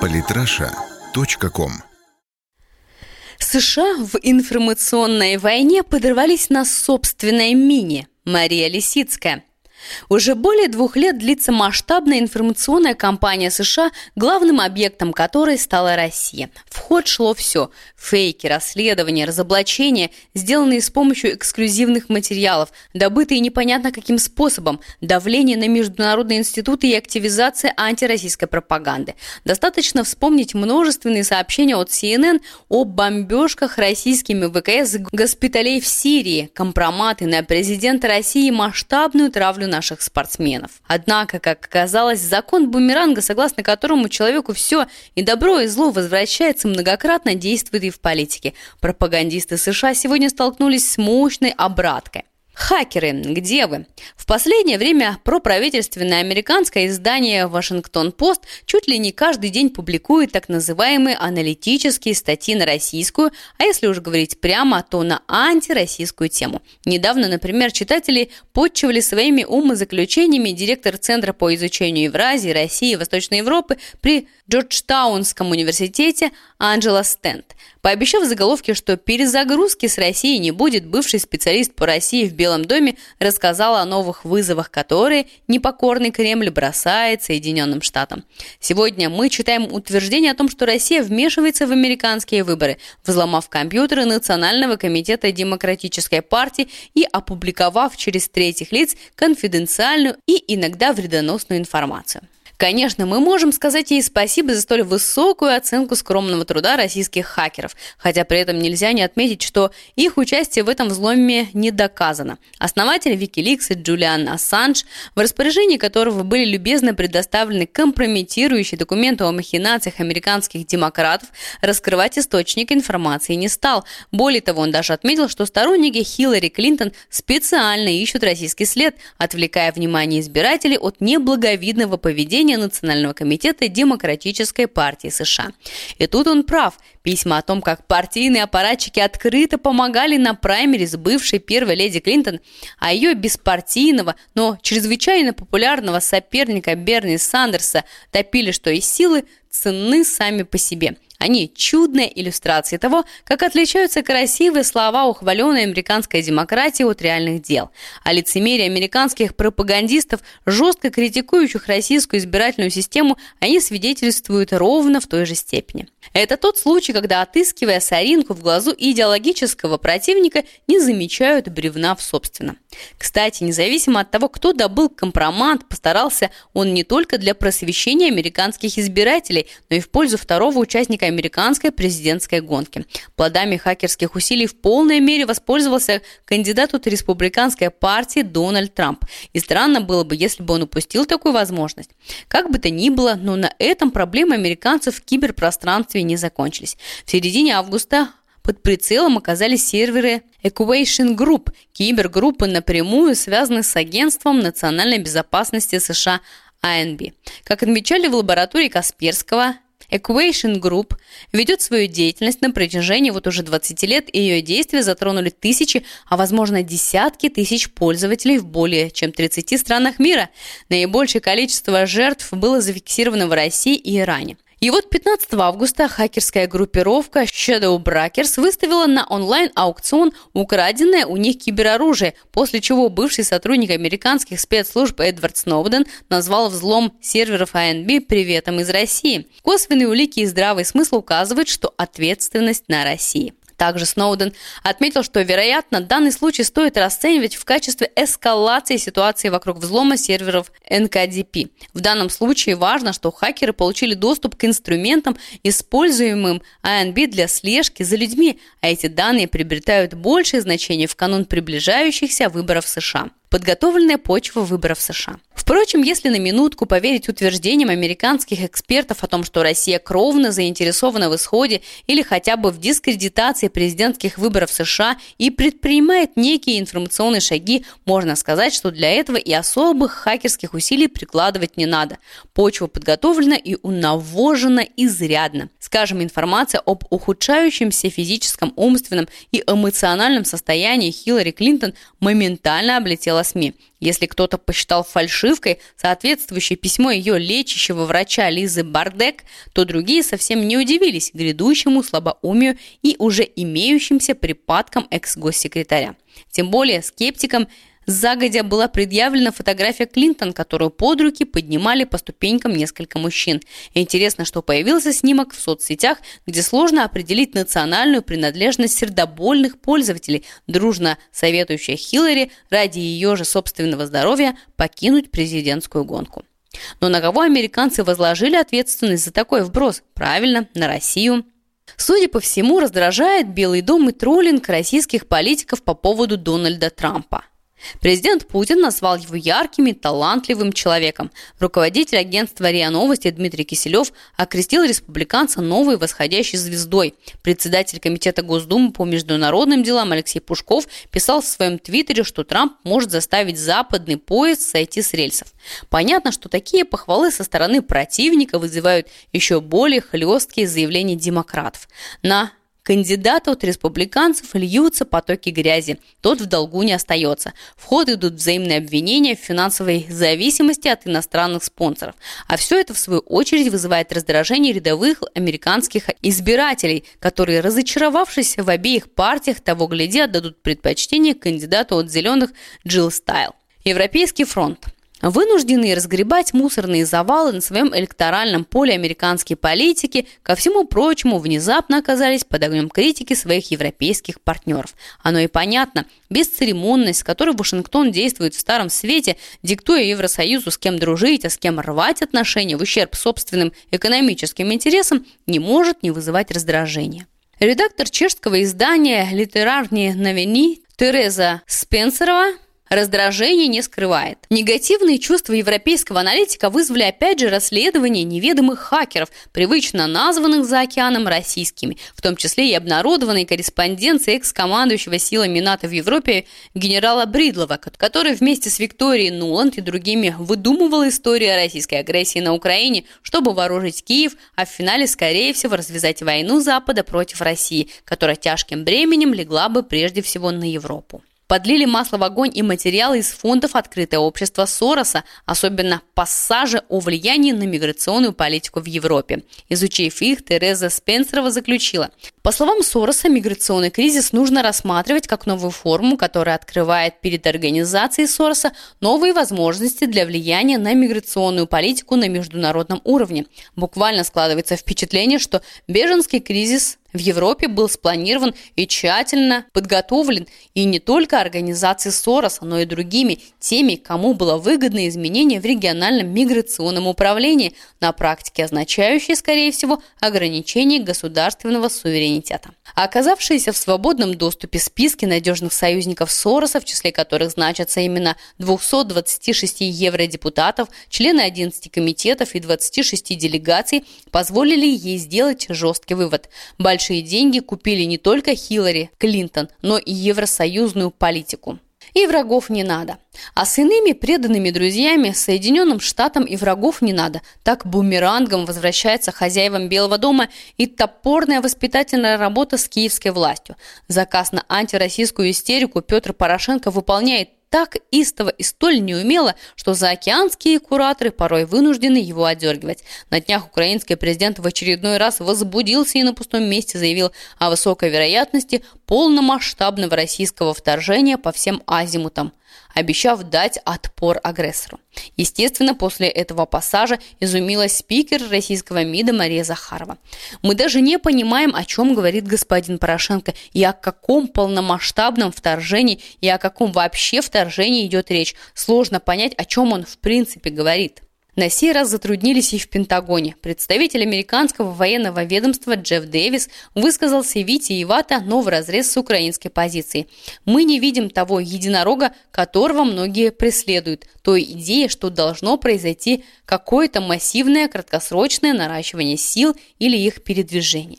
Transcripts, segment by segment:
Политраша.ком США в информационной войне подорвались на собственное мини. Мария Лисицкая. Уже более 2 лет длится масштабная информационная кампания США, главным объектом которой стала Россия. В ход шло все – фейки, расследования, разоблачения, сделанные с помощью эксклюзивных материалов, добытые непонятно каким способом, давление на международные институты и активизация антироссийской пропаганды. Достаточно вспомнить множественные сообщения от CNN о бомбежках российскими ВКС госпиталей в Сирии, компроматы на президента России и масштабную травлю наших спортсменов. Однако, как оказалось, закон бумеранга, согласно которому человеку все и добро, и зло возвращается, многократно действует и в политике. Пропагандисты США сегодня столкнулись с мощной обраткой. Хакеры, где вы? В последнее время проправительственное американское издание «Вашингтон-Пост» чуть ли не каждый день публикует так называемые аналитические статьи на российскую, а если уж говорить прямо, то на антироссийскую тему. Недавно, например, читатели подчивали своими умозаключениями директор Центра по изучению Евразии, России и Восточной Европы при Джорджтаунском университете Анджела Стент. Пообещав в заголовке, что перезагрузки с Россией не будет, бывший специалист по России в Белом доме рассказала о новых вызовах, которые непокорный Кремль бросает Соединенным Штатам. Сегодня мы читаем утверждение о том, что Россия вмешивается в американские выборы, взломав компьютеры Национального комитета Демократической партии и опубликовав через третьих лиц конфиденциальную и иногда вредоносную информацию. Конечно, мы можем сказать ей спасибо за столь высокую оценку скромного труда российских хакеров, хотя при этом нельзя не отметить, что их участие в этом взломе не доказано. Основатель WikiLeaks Джулиан Асанж, в распоряжении которого были любезно предоставлены компрометирующие документы о махинациях американских демократов, раскрывать источник информации не стал. Более того, он даже отметил, что сторонники Хиллари Клинтон специально ищут российский след, отвлекая внимание избирателей от неблаговидного поведения Национального комитета Демократической партии США. И тут он прав. Письма о том, как партийные аппаратчики открыто помогали на праймериз бывшей первой леди Клинтон, а ее беспартийного, но чрезвычайно популярного соперника Берни Сандерса топили, что из силы, ценны сами по себе. Они чудная иллюстрация того, как отличаются красивые слова ухваленной американской демократии от реальных дел. А лицемерие американских пропагандистов, жестко критикующих российскую избирательную систему, они свидетельствуют ровно в той же степени. Это тот случай, когда, отыскивая соринку в глазу идеологического противника, не замечают бревна в собственном. Кстати, независимо от того, кто добыл компромат, постарался он не только для просвещения американских избирателей, но и в пользу второго участника американской президентской гонки. Плодами хакерских усилий в полной мере воспользовался кандидат от республиканской партии Дональд Трамп. И странно было бы, если бы он упустил такую возможность. Как бы то ни было, но на этом проблемы американцев в киберпространстве не закончились. В середине августа под прицелом оказались серверы Equation Group, кибергруппы, напрямую связанные с агентством национальной безопасности США АНБ. Как отмечали в лаборатории Касперского, Equation Group ведет свою деятельность на протяжении уже 20 лет, и ее действия затронули тысячи, а возможно десятки тысяч пользователей в более чем 30 странах мира. Наибольшее количество жертв было зафиксировано в России и Иране. И вот 15 августа хакерская группировка Shadow Brokers выставила на онлайн-аукцион украденное у них кибероружие, после чего бывший сотрудник американских спецслужб Эдвард Сноуден назвал взлом серверов АНБ приветом из России. Косвенные улики и здравый смысл указывают, что ответственность на России. Также Сноуден отметил, что, вероятно, данный случай стоит расценивать в качестве эскалации ситуации вокруг взлома серверов НКДП. В данном случае важно, что хакеры получили доступ к инструментам, используемым АНБ для слежки за людьми, а эти данные приобретают большее значение в канун приближающихся выборов США. Подготовленная почва выборов США. Впрочем, если на минутку поверить утверждениям американских экспертов о том, что Россия кровно заинтересована в исходе или хотя бы в дискредитации президентских выборов США и предпринимает некие информационные шаги, можно сказать, что для этого и особых хакерских усилий прикладывать не надо. Почва подготовлена и унавожена изрядно. Скажем, информация об ухудшающемся физическом, умственном и эмоциональном состоянии Хиллари Клинтон моментально облетела сообщала СМИ. Если кто-то посчитал фальшивкой соответствующее письмо ее лечащего врача Лизы Бардек, то другие совсем не удивились грядущему слабоумию и уже имеющимся припадкам экс-госсекретаря. Тем более скептикам загодя была предъявлена фотография Клинтон, которую под руки поднимали по ступенькам несколько мужчин. Интересно, что появился снимок в соцсетях, где сложно определить национальную принадлежность сердобольных пользователей, дружно советующая Хиллари ради ее же собственного здоровья покинуть президентскую гонку. Но на кого американцы возложили ответственность за такой вброс? Правильно, на Россию. Судя по всему, раздражает Белый дом и троллинг российских политиков по поводу Дональда Трампа. Президент Путин назвал его ярким и талантливым человеком. Руководитель агентства РИА Новости Дмитрий Киселев окрестил республиканца новой восходящей звездой. Председатель комитета Госдумы по международным делам Алексей Пушков писал в своем твиттере, что Трамп может заставить западный поезд сойти с рельсов. Понятно, что такие похвалы со стороны противника вызывают еще более хлесткие заявления демократов. На кандидата от республиканцев льются потоки грязи. Тот в долгу не остается. В ход идут взаимные обвинения в финансовой зависимости от иностранных спонсоров. А все это, в свою очередь, вызывает раздражение рядовых американских избирателей, которые, разочаровавшись в обеих партиях, того гляди отдадут предпочтение кандидату от зеленых Джилл Стайн. Европейский фронт. Вынужденные разгребать мусорные завалы на своем электоральном поле американские политики, ко всему прочему, внезапно оказались под огнем критики своих европейских партнеров. Оно и понятно. Бесцеремонность, с которой Вашингтон действует в Старом Свете, диктуя Евросоюзу, с кем дружить, а с кем рвать отношения в ущерб собственным экономическим интересам, не может не вызывать раздражения. Редактор чешского издания «Литерарные новини» Тереза Спенсерова раздражение не скрывает. Негативные чувства европейского аналитика вызвали опять же расследование неведомых хакеров, привычно названных за океаном российскими, в том числе и обнародованной корреспонденцией экс-командующего силами НАТО в Европе генерала Бридлова, который вместе с Викторией Нуланд и другими выдумывал историю о российской агрессии на Украине, чтобы вооружить Киев, а в финале, скорее всего, развязать войну Запада против России, которая тяжким бременем легла бы прежде всего на Европу. Подлили масло в огонь и материалы из фондов «Открытое общество Сороса», особенно пассажи о влиянии на миграционную политику в Европе. Изучив их, Тереза Спенсерова заключила: по словам Сороса, миграционный кризис нужно рассматривать как новую форму, которая открывает перед организацией Сороса новые возможности для влияния на миграционную политику на международном уровне. Буквально складывается впечатление, что беженский кризис в Европе был спланирован и тщательно подготовлен и не только организацией Сороса, но и другими, теми, кому было выгодно изменение в региональном миграционном управлении, на практике означающее, скорее всего, ограничение государственного суверенитета. А оказавшиеся в свободном доступе списки надежных союзников Сороса, в числе которых значатся именно 226 евродепутатов, члены 11 комитетов и 26 делегаций, позволили ей сделать жесткий вывод. Большие деньги купили не только Хиллари Клинтон, но и евросоюзную политику. И врагов не надо. А с иными преданными друзьями, Соединенным Штатам, и врагов не надо. Так бумерангом возвращается хозяевам Белого дома и топорная воспитательная работа с киевской властью. Заказ на антироссийскую истерику Петр Порошенко выполняет так истово и столь неумело, что заокеанские кураторы порой вынуждены его отдергивать. На днях украинский президент в очередной раз возбудился и на пустом месте заявил о высокой вероятности полномасштабного российского вторжения по всем азимутам, обещав дать отпор агрессору. Естественно, после этого пассажа изумилась спикер российского МИДа Мария Захарова. «Мы даже не понимаем, о чем говорит господин Порошенко, и о каком полномасштабном вторжении, и о каком вообще вторжении идет речь. Сложно понять, о чем он в принципе говорит». На сей раз затруднились и в Пентагоне. Представитель американского военного ведомства Джефф Дэвис высказался витиевато, но вразрез с украинской позицией. «Мы не видим того единорога, которого многие преследуют, той идеи, что должно произойти какое-то массивное краткосрочное наращивание сил или их передвижение».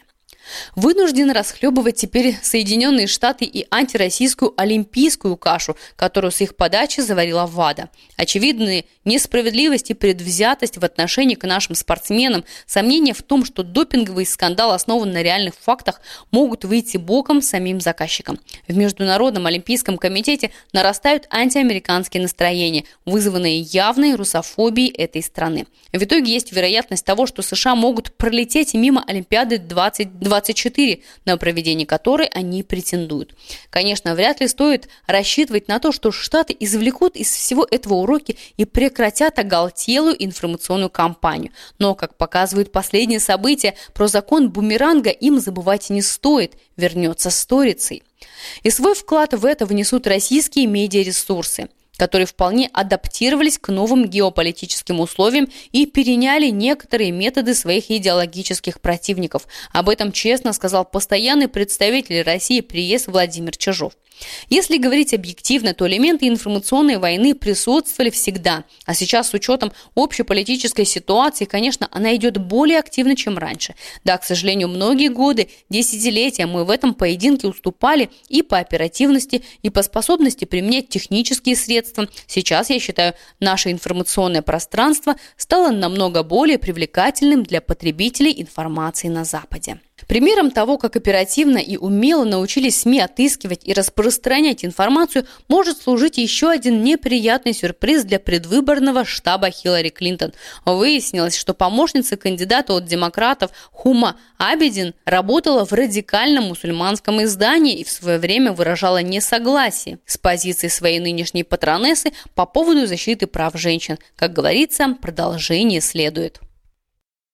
вынуждены расхлебывать теперь Соединенные Штаты и антироссийскую олимпийскую кашу, которую с их подачи заварила ВАДА. Очевидные несправедливость и предвзятость в отношении к нашим спортсменам, сомнения в том, что допинговый скандал основан на реальных фактах, могут выйти боком самим заказчикам. В Международном олимпийском комитете нарастают антиамериканские настроения, вызванные явной русофобией этой страны. В итоге есть вероятность того, что США могут пролететь мимо Олимпиады 2024, на проведение которой они претендуют. Конечно, вряд ли стоит рассчитывать на то, что Штаты извлекут из всего этого уроки и прекратят оголтелую информационную кампанию. Но, как показывают последние события, про закон бумеранга им забывать не стоит, вернется сторицей. И свой вклад в это внесут российские медиаресурсы, которые вполне адаптировались к новым геополитическим условиям и переняли некоторые методы своих идеологических противников. Об этом честно сказал постоянный представитель России при ЕС Владимир Чижов. Если говорить объективно, то элементы информационной войны присутствовали всегда, а сейчас с учетом общеполитической ситуации, конечно, она идет более активно, чем раньше. Да, к сожалению, многие годы, десятилетия мы в этом поединке уступали и по оперативности, и по способности применять технические средства. Сейчас, я считаю, наше информационное пространство стало намного более привлекательным для потребителей информации на Западе. Примером того, как оперативно и умело научились СМИ отыскивать и распространять информацию, может служить еще один неприятный сюрприз для предвыборного штаба Хиллари Клинтон. Выяснилось, что помощница кандидата от демократов Хума Абедин работала в радикальном мусульманском издании и в свое время выражала несогласие с позицией своей нынешней патронессы по поводу защиты прав женщин. Как говорится, продолжение следует.